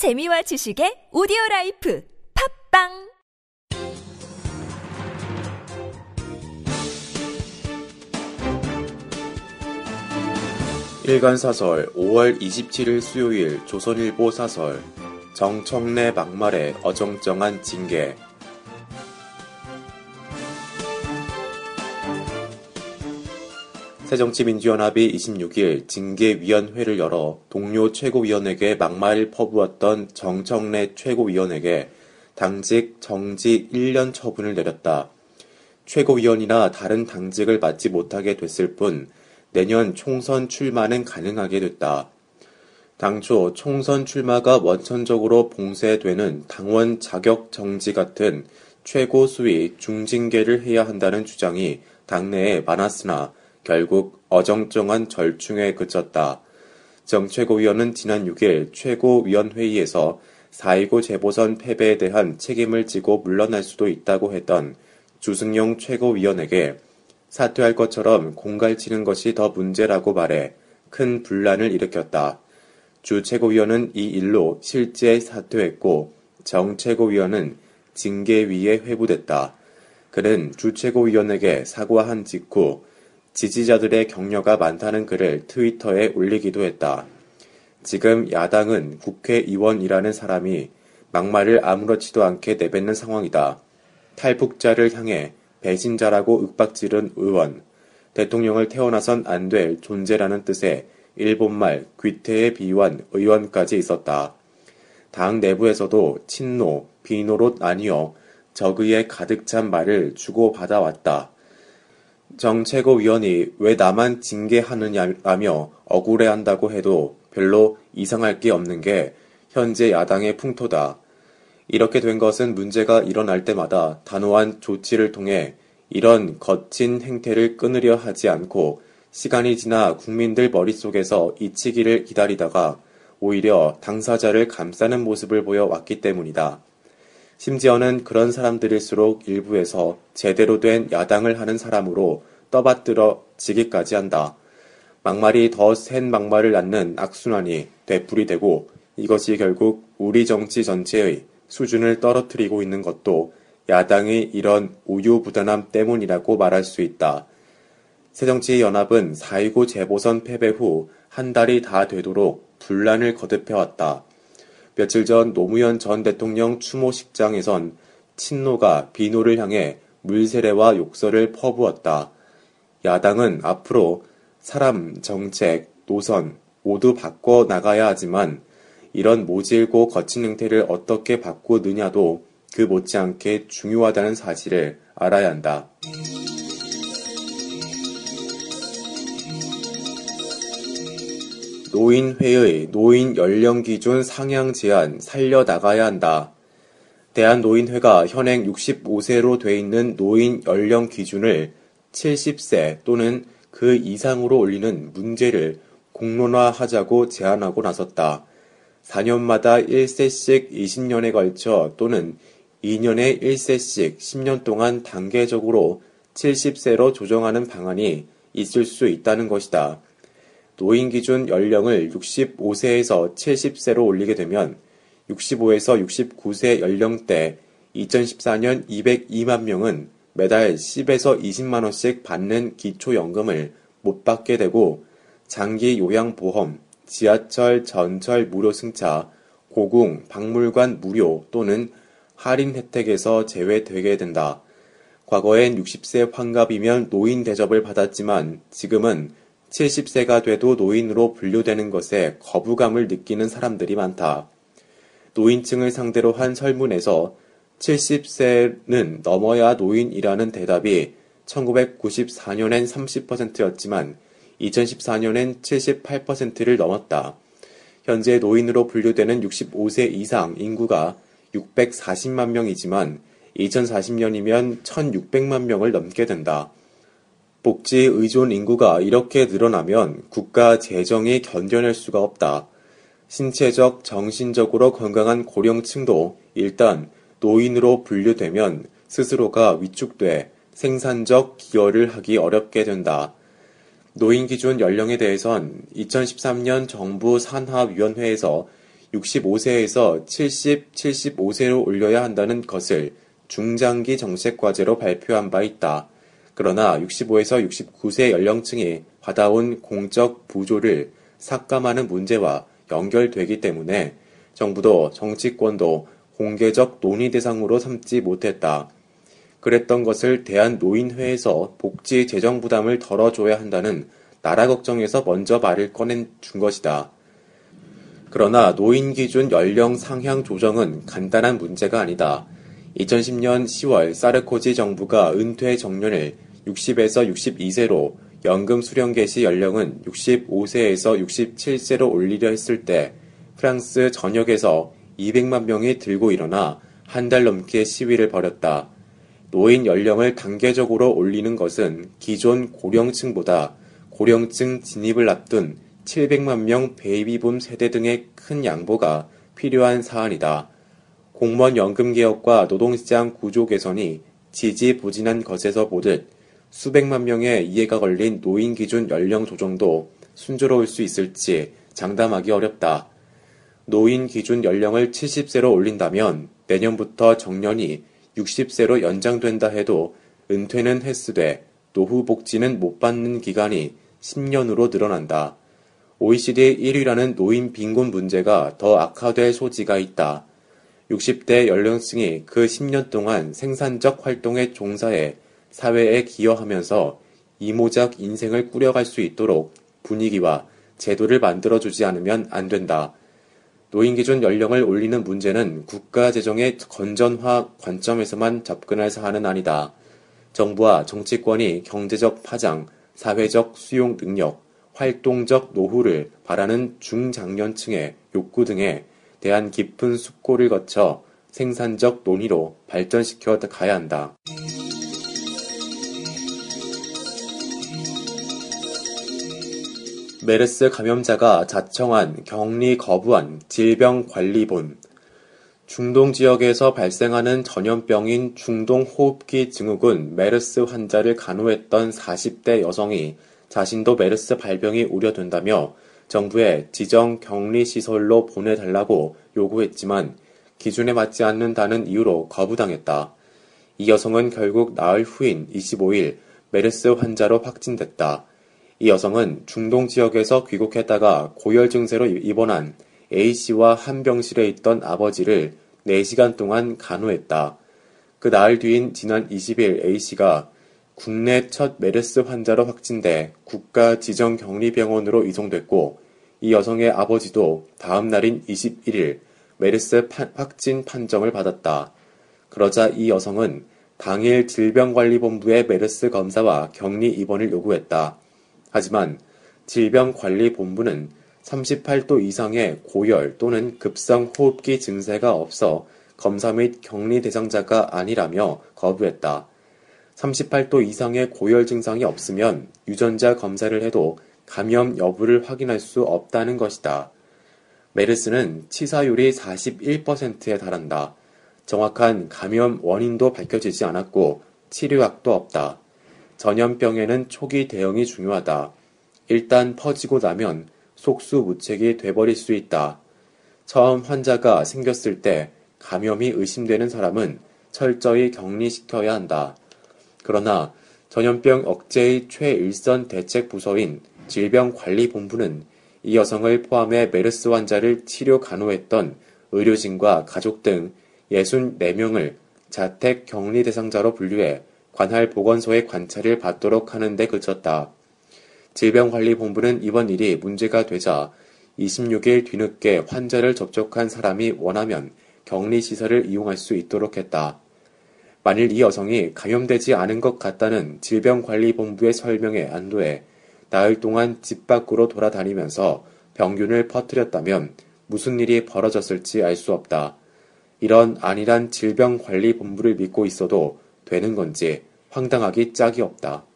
재미와 지식의 오디오라이프 팝빵 일간사설 5월 27일 수요일 조선일보 사설 정청래 막말에 어정쩡한 징계. 새정치민주연합이 26일 징계위원회를 열어 동료 최고위원에게 막말을 퍼부었던 정청래 최고위원에게 당직 정지 1년 처분을 내렸다. 최고위원이나 다른 당직을 맡지 못하게 됐을 뿐 내년 총선 출마는 가능하게 됐다. 당초 총선 출마가 원천적으로 봉쇄되는 당원 자격 정지 같은 최고 수위 중징계를 해야 한다는 주장이 당내에 많았으나 결국 어정쩡한 절충에 그쳤다. 정 최고위원은 지난 6일 최고위원회의에서 4.29 재보선 패배에 대한 책임을 지고 물러날 수도 있다고 했던 주승용 최고위원에게 사퇴할 것처럼 공갈치는 것이 더 문제라고 말해 큰 분란을 일으켰다. 주 최고위원은 이 일로 실제 사퇴했고 정 최고위원은 징계위에 회부됐다. 그는 주 최고위원에게 사과한 직후 지지자들의 격려가 많다는 글을 트위터에 올리기도 했다. 지금 야당은 국회의원이라는 사람이 막말을 아무렇지도 않게 내뱉는 상황이다. 탈북자를 향해 배신자라고 윽박지른 의원, 대통령을 태어나선 안 될 존재라는 뜻의 일본말 귀태에 비유한 의원까지 있었다. 당 내부에서도 친노, 비노로 나뉘어 적의에 가득 찬 말을 주고받아왔다. 정 최고위원이 왜 나만 징계하느냐며 억울해한다고 해도 별로 이상할 게 없는 게 현재 야당의 풍토다. 이렇게 된 것은 문제가 일어날 때마다 단호한 조치를 통해 이런 거친 행태를 끊으려 하지 않고 시간이 지나 국민들 머릿속에서 잊히기를 기다리다가 오히려 당사자를 감싸는 모습을 보여왔기 때문이다. 심지어는 그런 사람들일수록 일부에서 제대로 된 야당을 하는 사람으로 떠받들어지기까지 한다. 막말이 더 센 막말을 낳는 악순환이 되풀이되고 이것이 결국 우리 정치 전체의 수준을 떨어뜨리고 있는 것도 야당의 이런 우유부단함 때문이라고 말할 수 있다. 새정치연합은 4.29 재보선 패배 후 한 달이 다 되도록 분란을 거듭해왔다. 며칠 전 노무현 전 대통령 추모식장에선 친노가 비노를 향해 물세례와 욕설을 퍼부었다. 야당은 앞으로 사람, 정책, 노선 모두 바꿔 나가야 하지만 이런 모질고 거친 행태를 어떻게 바꾸느냐도 그 못지않게 중요하다는 사실을 알아야 한다. 노인회의 노인 연령 기준 상향 제한 살려나가야 한다. 대한노인회가 현행 65세로 돼 있는 노인 연령 기준을 70세 또는 그 이상으로 올리는 문제를 공론화하자고 제안하고 나섰다. 4년마다 1세씩 20년에 걸쳐 또는 2년에 1세씩 10년 동안 단계적으로 70세로 조정하는 방안이 있을 수 있다는 것이다. 노인 기준 연령을 65세에서 70세로 올리게 되면 65에서 69세 연령대 2014년 202만 명은 매달 10에서 20만 원씩 받는 기초연금을 못 받게 되고 장기 요양보험, 지하철, 전철 무료 승차, 고궁, 박물관 무료 또는 할인 혜택에서 제외되게 된다. 과거엔 60세 환갑이면 노인 대접을 받았지만 지금은 70세가 돼도 노인으로 분류되는 것에 거부감을 느끼는 사람들이 많다. 노인층을 상대로 한 설문에서 70세는 넘어야 노인이라는 대답이 1994년엔 30%였지만 2014년엔 78%를 넘었다. 현재 노인으로 분류되는 65세 이상 인구가 640만 명이지만 2040년이면 1,600만 명을 넘게 된다. 복지 의존 인구가 이렇게 늘어나면 국가 재정이 견뎌낼 수가 없다. 신체적, 정신적으로 건강한 고령층도 일단 노인으로 분류되면 스스로가 위축돼 생산적 기여를 하기 어렵게 된다. 노인 기준 연령에 대해선 2013년 정부 산하위원회에서 65세에서 70, 75세로 올려야 한다는 것을 중장기 정책 과제로 발표한 바 있다. 그러나 65에서 69세 연령층이 받아온 공적 부조를 삭감하는 문제와 연결되기 때문에 정부도 정치권도 공개적 논의 대상으로 삼지 못했다. 그랬던 것을 대한노인회에서 복지 재정 부담을 덜어줘야 한다는 나라 걱정에서 먼저 말을 꺼낸 준 것이다. 그러나 노인 기준 연령 상향 조정은 간단한 문제가 아니다. 2010년 10월 사르코지 정부가 은퇴 정년을 60에서 62세로 연금 수령 개시 연령은 65세에서 67세로 올리려 했을 때 프랑스 전역에서 200만 명이 들고 일어나 한 달 넘게 시위를 벌였다. 노인 연령을 단계적으로 올리는 것은 기존 고령층보다 고령층 진입을 앞둔 700만 명 베이비붐 세대 등의 큰 양보가 필요한 사안이다. 공무원 연금 개혁과 노동시장 구조 개선이 지지부진한 것에서 보듯 수백만 명의 이해가 걸린 노인 기준 연령 조정도 순조로울 수 있을지 장담하기 어렵다. 노인 기준 연령을 70세로 올린다면 내년부터 정년이 60세로 연장된다 해도 은퇴는 했으되 노후 복지는 못 받는 기간이 10년으로 늘어난다. OECD 1위라는 노인 빈곤 문제가 더 악화될 소지가 있다. 60대 연령층이 그 10년 동안 생산적 활동에 종사해 사회에 기여하면서 이모작 인생을 꾸려갈 수 있도록 분위기와 제도를 만들어주지 않으면 안 된다. 노인 기준 연령을 올리는 문제는 국가 재정의 건전화 관점에서만 접근할 사안은 아니다. 정부와 정치권이 경제적 파장, 사회적 수용 능력, 활동적 노후를 바라는 중장년층의 욕구 등에 대한 깊은 숙고를 거쳐 생산적 논의로 발전시켜 가야 한다. 메르스 감염자가 자청한 격리 거부한 질병관리본. 중동 지역에서 발생하는 전염병인 중동호흡기 증후군 메르스 환자를 간호했던 40대 여성이 자신도 메르스 발병이 우려된다며 정부에 지정 격리시설로 보내달라고 요구했지만 기준에 맞지 않는다는 이유로 거부당했다. 이 여성은 결국 나흘 후인 25일 메르스 환자로 확진됐다. 이 여성은 중동 지역에서 귀국했다가 고열 증세로 입원한 A씨와 한 병실에 있던 아버지를 4시간 동안 간호했다. 그 나흘 뒤인 지난 20일 A씨가 국내 첫 메르스 환자로 확진돼 국가 지정 격리 병원으로 이송됐고 이 여성의 아버지도 다음 날인 21일 메르스 확진 판정을 받았다. 그러자 이 여성은 당일 질병관리본부의 메르스 검사와 격리 입원을 요구했다. 하지만 질병관리본부는 38도 이상의 고열 또는 급성 호흡기 증세가 없어 검사 및 격리 대상자가 아니라며 거부했다. 38도 이상의 고열 증상이 없으면 유전자 검사를 해도 감염 여부를 확인할 수 없다는 것이다. 메르스는 치사율이 41%에 달한다. 정확한 감염 원인도 밝혀지지 않았고 치료약도 없다. 전염병에는 초기 대응이 중요하다. 일단 퍼지고 나면 속수무책이 돼버릴 수 있다. 처음 환자가 생겼을 때 감염이 의심되는 사람은 철저히 격리시켜야 한다. 그러나 전염병 억제의 최일선 대책 부서인 질병관리본부는 이 여성을 포함해 메르스 환자를 치료 간호했던 의료진과 가족 등 64명을 자택 격리 대상자로 분류해 관할 보건소의 관찰을 받도록 하는 데 그쳤다. 질병관리본부는 이번 일이 문제가 되자 26일 뒤늦게 환자를 접촉한 사람이 원하면 격리시설을 이용할 수 있도록 했다. 만일 이 여성이 감염되지 않은 것 같다는 질병관리본부의 설명에 안도해 나흘 동안 집 밖으로 돌아다니면서 병균을 퍼뜨렸다면 무슨 일이 벌어졌을지 알 수 없다. 이런 안일한 질병관리본부를 믿고 있어도 되는 건지 황당하기 짝이 없다.